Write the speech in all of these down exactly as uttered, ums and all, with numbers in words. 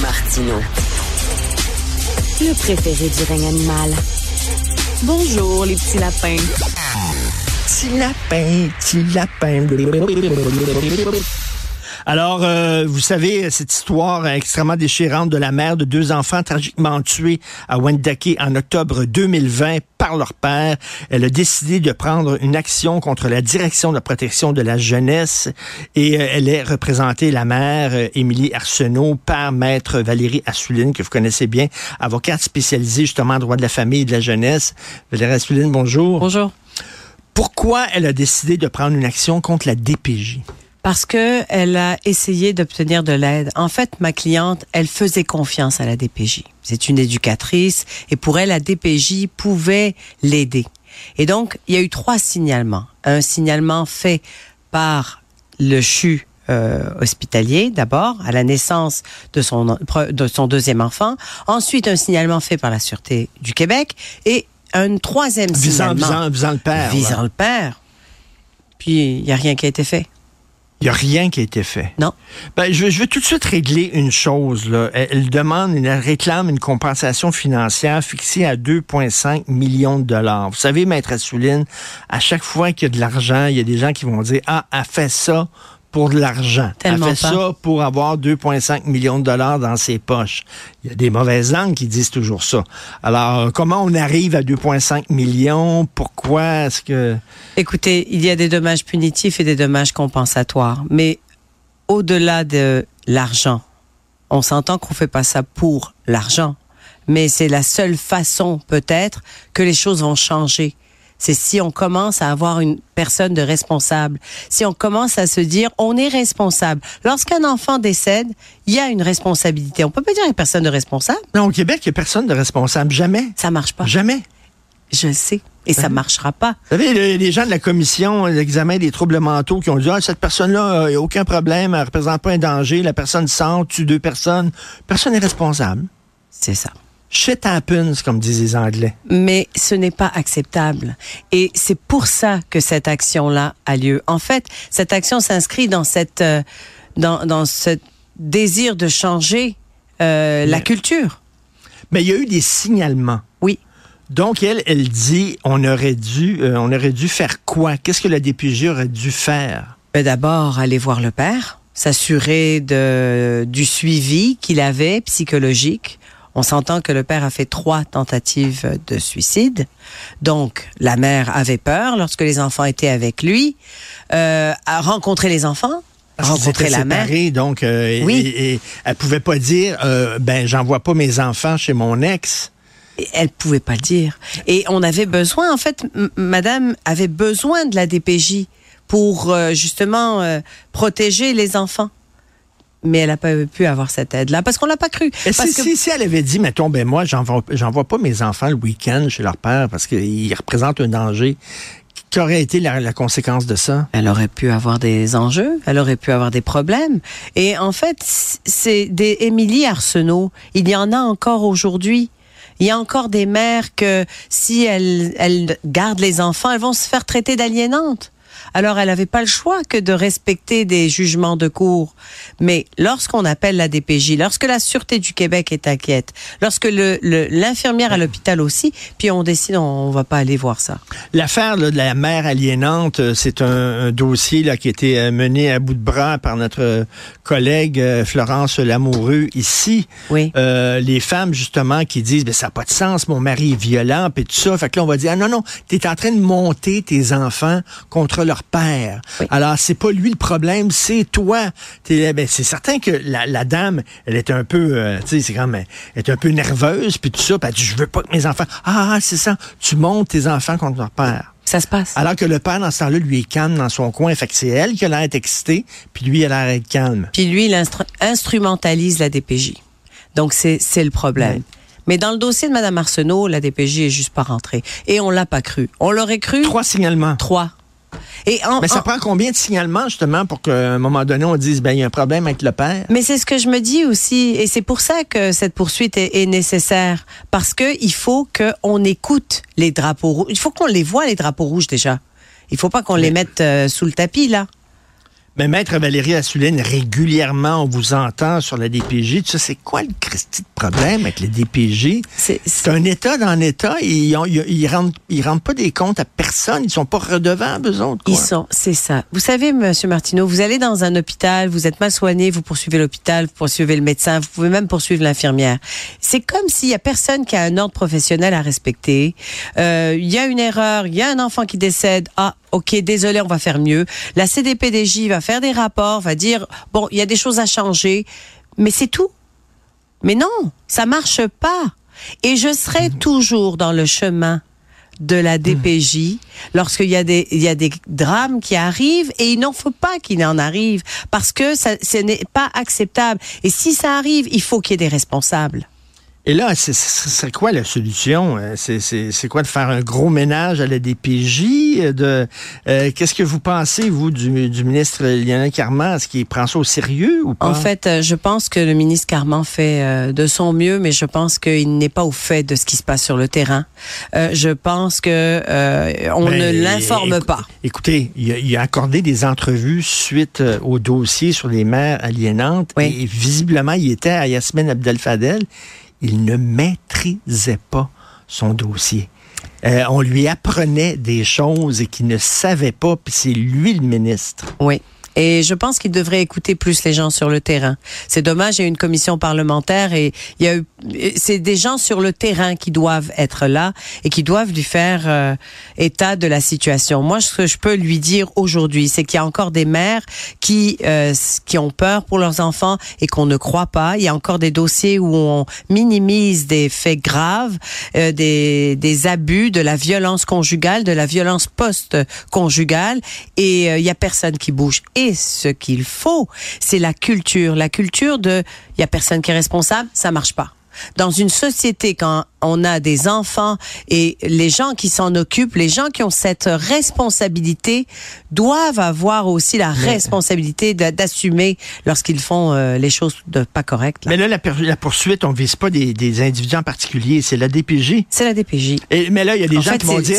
Martineau. Le préféré du règne animal. Bonjour, les petits lapins. Petit lapin, petit lapin. Alors, euh, vous savez, cette histoire extrêmement déchirante de la mère de deux enfants tragiquement tués à Wendake en octobre deux mille vingt par leur père. Elle a décidé de prendre une action contre la direction de la protection de la jeunesse et euh, elle est représentée, la mère, euh, Émilie Arsenault, par maître Valérie Assouline, que vous connaissez bien, avocate spécialisée justement en droit de la famille et de la jeunesse. Valérie Assouline, bonjour. Bonjour. Pourquoi elle a décidé de prendre une action contre la D P J? Parce que elle a essayé d'obtenir de l'aide. En fait, ma cliente, elle faisait confiance à la D P J. C'est une éducatrice et pour elle, la D P J pouvait l'aider. Et donc, il y a eu trois signalements. Un signalement fait par le C H U euh, hospitalier, d'abord, à la naissance de son, de son deuxième enfant. Ensuite, un signalement fait par la Sûreté du Québec et un troisième visant, signalement. Visant, visant le père. Visant là. le père. Puis, il n'y a rien qui a été fait. Il n'y a rien qui a été fait. Non. Ben, je, je veux tout de suite régler une chose, là. Elle, elle demande, elle réclame une compensation financière fixée à deux virgule cinq millions de dollars. Vous savez, maître Assouline, à chaque fois qu'il y a de l'argent, il y a des gens qui vont dire « Ah, elle fait ça pour de l'argent. Elle fait ça pour avoir deux virgule cinq millions de dollars dans ses poches. » Il y a des mauvaises langues qui disent toujours ça. Alors, comment on arrive à deux virgule cinq millions? Pourquoi est-ce que... Écoutez, il y a des dommages punitifs et des dommages compensatoires. Mais au-delà de l'argent, on s'entend qu'on ne fait pas ça pour l'argent. Mais c'est la seule façon, peut-être, que les choses vont changer. C'est si on commence à avoir une personne de responsable. Si on commence à se dire, on est responsable. Lorsqu'un enfant décède, il y a une responsabilité. On peut pas dire qu'il n'y a personne de responsable. Non, au Québec, il n'y a personne de responsable. Jamais. Ça marche pas. Jamais. Je le sais. Et ça ne marchera pas. Vous savez, les gens de la commission d'examen des troubles mentaux qui ont dit « Ah, cette personne-là, il n'y a aucun problème, elle ne représente pas un danger, la personne sort, tue deux personnes. Personne n'est responsable. » C'est ça. Shit happens, comme disent les Anglais. Mais ce n'est pas acceptable. Et c'est pour ça que cette action-là a lieu. En fait, cette action s'inscrit dans cette, euh, dans, dans ce désir de changer euh, mais, la culture. Mais il y a eu des signalements. Oui. Donc, elle, elle dit, on aurait dû, euh, on aurait dû faire quoi? Qu'est-ce que la D P J aurait dû faire? Mais d'abord, aller voir le père, s'assurer de, du suivi qu'il avait psychologique. On s'entend que le père a fait trois tentatives de suicide. Donc, la mère avait peur lorsque les enfants étaient avec lui, euh, a rencontré les enfants, Parce rencontré la séparés, mère. Donc, euh, oui. et, et, elle pouvait pas dire, euh, ben, j'envoie pas mes enfants chez mon ex. Et elle pouvait pas le dire. Et on avait besoin, en fait, m- madame avait besoin de la D P J pour, euh, justement, euh, protéger les enfants. Mais elle n'a pas pu avoir cette aide-là, parce qu'on ne l'a pas cru. Parce si, que... si, si elle avait dit, mettons, ben moi, j'envoie, j'envoie pas mes enfants le week-end chez leur père parce qu'ils représentent un danger, qu'aurait été la, la conséquence de ça? Elle aurait pu avoir des enjeux, elle aurait pu avoir des problèmes. Et en fait, c'est des Émilie Arsenault, il y en a encore aujourd'hui. Il y a encore des mères que, si elles, elles gardent les enfants, elles vont se faire traiter d'aliénantes. Alors, elle n'avait pas le choix que de respecter des jugements de cour. Mais lorsqu'on appelle la D P J, lorsque la Sûreté du Québec est inquiète, lorsque le, le, l'infirmière à l'hôpital aussi, puis on décide, on ne va pas aller voir ça. L'affaire là, de la mère aliénante, c'est un, un dossier là, qui a été mené à bout de bras par notre collègue euh, Florence Lamoureux ici. Oui. Euh, les femmes, justement, qui disent, ben, ça n'a pas de sens, mon mari est violent, puis tout ça. Fait que là, on va dire, ah non, non, tu es en train de monter tes enfants contre leur père. Oui. Alors, c'est pas lui le problème, c'est toi. T'es, ben, c'est certain que la, la dame, elle est un peu, euh, tu sais, c'est quand même, elle est un peu nerveuse, puis tout ça, puis elle dit, je veux pas que mes enfants... Ah, c'est ça, tu montes tes enfants contre leur père. Ça se passe. Alors que le père, dans ce temps-là, lui est calme dans son coin. Fait que c'est elle qui a l'air d'être excitée, puis lui, il a l'air d'être calme. Puis lui, il instru- instrumentalise la D P J. Donc, c'est, c'est le problème. Oui. Mais dans le dossier de Mme Arsenault, la D P J est juste pas rentrée. Et on l'a pas cru. On l'aurait cru... Trois signalements. Trois. Et en, mais ça en, prend combien de signalements, justement, pour qu'à un moment donné, on dise, ben, il y a un problème avec le père? Mais c'est ce que je me dis aussi, et c'est pour ça que cette poursuite est, est nécessaire, parce qu'il faut qu'on écoute les drapeaux rouges. Il faut qu'on les voit, les drapeaux rouges, déjà. Il ne faut pas qu'on mais, les mette euh, sous le tapis, là. Mais Maître Valérie Assouline, régulièrement, on vous entend sur la D P J. Tu sais, c'est quoi le Christi de problème avec la D P J? C'est, c'est... c'est un État dans l'État. Ils ont, ils, ils rendent, ils rendent pas des comptes à personne. Ils sont pas redevables, eux autres, quoi. Ils sont, c'est ça. Vous savez, M. Martineau, vous allez dans un hôpital, vous êtes mal soigné, vous poursuivez l'hôpital, vous poursuivez le médecin, vous pouvez même poursuivre l'infirmière. C'est comme s'il y a personne qui a un ordre professionnel à respecter. Euh, il y a une erreur, il y a un enfant qui décède. Ah, OK, désolé, on va faire mieux. La C D P D J va faire des rapports, va dire, bon, il y a des choses à changer, mais c'est tout. Mais non, ça marche pas. Et je serai mmh. toujours dans le chemin de la D P J mmh. lorsqu'il y a des, il y a des drames qui arrivent, et il n'en faut pas qu'il en arrive, parce que ça, ce n'est pas acceptable. Et si ça arrive, il faut qu'il y ait des responsables. Et là, c'est, c'est, c'est quoi la solution? C'est, c'est, c'est quoi de faire un gros ménage à la D P J? De, euh, qu'est-ce que vous pensez, vous, du, du ministre Lionel Carman? Est-ce qu'il prend ça au sérieux ou pas? En fait, je pense que le ministre Carman fait euh, de son mieux, mais je pense qu'il n'est pas au fait de ce qui se passe sur le terrain. Euh, je pense que euh, on ben, ne l'informe éc- pas. Écoutez, il a, il a accordé des entrevues suite euh, au dossier sur les mères aliénantes. Oui. Et visiblement, il était à Yasmine Abdel-Fadel. Il ne maîtrisait pas son dossier. Euh, on lui apprenait des choses qu'il ne savait pas, puis c'est lui le ministre. Oui. Et je pense qu'il devrait écouter plus les gens sur le terrain. C'est dommage, il y a une commission parlementaire et il y a eu, c'est des gens sur le terrain qui doivent être là et qui doivent lui faire euh, état de la situation. Moi, ce que je peux lui dire aujourd'hui, c'est qu'il y a encore des mères qui euh, qui ont peur pour leurs enfants et qu'on ne croit pas. Il y a encore des dossiers où on minimise des faits graves, euh, des des abus, de la violence conjugale, de la violence post-conjugale, et euh, il y a personne qui bouge. Et Et ce qu'il faut, c'est la culture. La culture de « il n'y a personne qui est responsable, ça ne marche pas ». Dans une société, quand on a des enfants et les gens qui s'en occupent, les gens qui ont cette responsabilité doivent avoir aussi la mais, responsabilité de, d'assumer lorsqu'ils font euh, les choses de pas correctes. Là. Mais là, la, per- la poursuite, on ne vise pas des, des individus en particulier, c'est la D P J. C'est la D P J. Et, mais là, il y a des en gens fait, qui vont dire...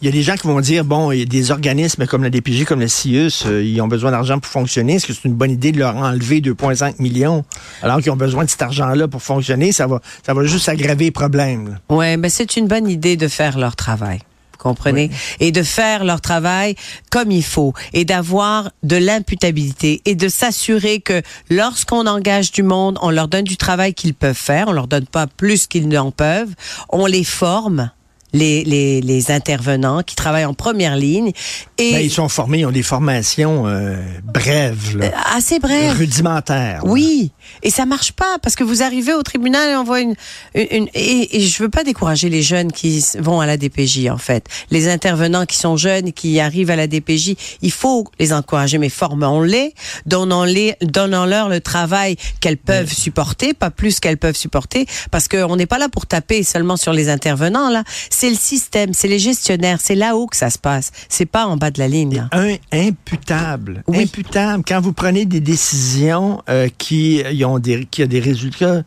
Il y a des gens qui vont dire, bon, il y a des organismes comme la D P J, comme le C I U S S, euh, ils ont besoin d'argent pour fonctionner. Est-ce que c'est une bonne idée de leur enlever deux virgule cinq millions alors qu'ils ont besoin de cet argent-là pour fonctionner? Ça va, ça va juste aggraver les problèmes. Oui, mais c'est une bonne idée de faire leur travail. Comprenez? Oui. Et de faire leur travail comme il faut et d'avoir de l'imputabilité et de s'assurer que lorsqu'on engage du monde, on leur donne du travail qu'ils peuvent faire. On leur donne pas plus qu'ils n'en peuvent. On les forme. Les, les, les intervenants qui travaillent en première ligne. Et ben, ils sont formés, ils ont des formations euh, brèves. Là, assez brèves. Rudimentaires. Oui, là. Et ça marche pas parce que vous arrivez au tribunal et on voit une... une, une et, et je veux pas décourager les jeunes qui vont à la D P J, en fait. Les intervenants qui sont jeunes, qui arrivent à la D P J, il faut les encourager, mais formons-les, donnons-les, donnons-leur le travail qu'elles peuvent oui. supporter, pas plus qu'elles peuvent supporter, parce qu'on n'est pas là pour taper seulement sur les intervenants, là. C'est le système, c'est les gestionnaires, c'est là-haut que ça se passe. C'est pas en bas de la ligne. Un imputable, oui. imputable. Quand vous prenez des décisions euh, qui ont des, qui a des résultats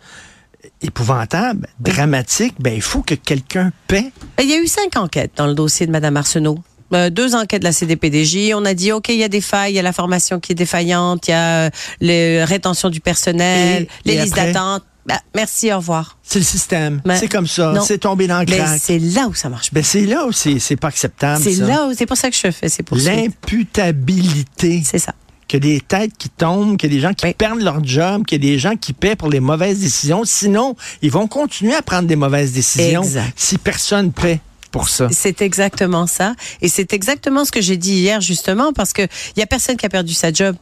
épouvantables, oui. dramatiques, ben il faut que quelqu'un paie. Il y a eu cinq enquêtes dans le dossier de Mme Arsenault. Euh, deux enquêtes de la C D P D J, on a dit OK, il y a des failles, il y a la formation qui est défaillante, il y a euh, la rétention du personnel, et, les et listes après? d'attente. Ben, merci, au revoir. C'est le système. Ben, c'est comme ça. Non. C'est tombé dans le crack. Mais c'est là où ça marche pas. Ben, c'est là où c'est, c'est pas acceptable. C'est ça. là où, c'est pour ça que je fais ces poursuites. L'imputabilité. C'est ça. Qu'il y a des têtes qui tombent, qu'il y a des gens qui oui. perdent leur job, qu'il y a des gens qui paient pour les mauvaises décisions. Sinon, ils vont continuer à prendre des mauvaises décisions exact. si personne paie. Pour ça. C'est exactement ça. Et c'est exactement ce que j'ai dit hier, justement, parce que y a personne qui a perdu sa job.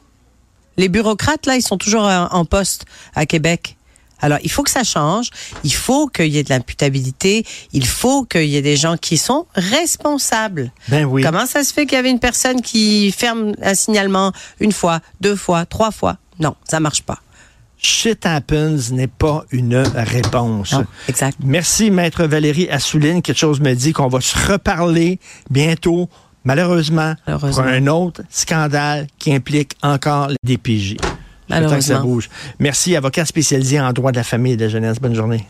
Les bureaucrates, là, ils sont toujours en poste à Québec. Alors, il faut que ça change, il faut qu'il y ait de l'imputabilité, il faut qu'il y ait des gens qui sont responsables. Ben oui. Comment ça se fait qu'il y avait une personne qui ferme un signalement une fois, deux fois, trois fois? Non, ça marche pas. Shit happens n'est pas une réponse. Non, exact. Merci, Maître Valérie Assouline. Quelque chose me dit qu'on va se reparler bientôt, malheureusement, malheureusement. pour un autre scandale qui implique encore les D P J. Tant que ça bouge. Merci, avocat spécialisé en droit de la famille et de la jeunesse. Bonne journée.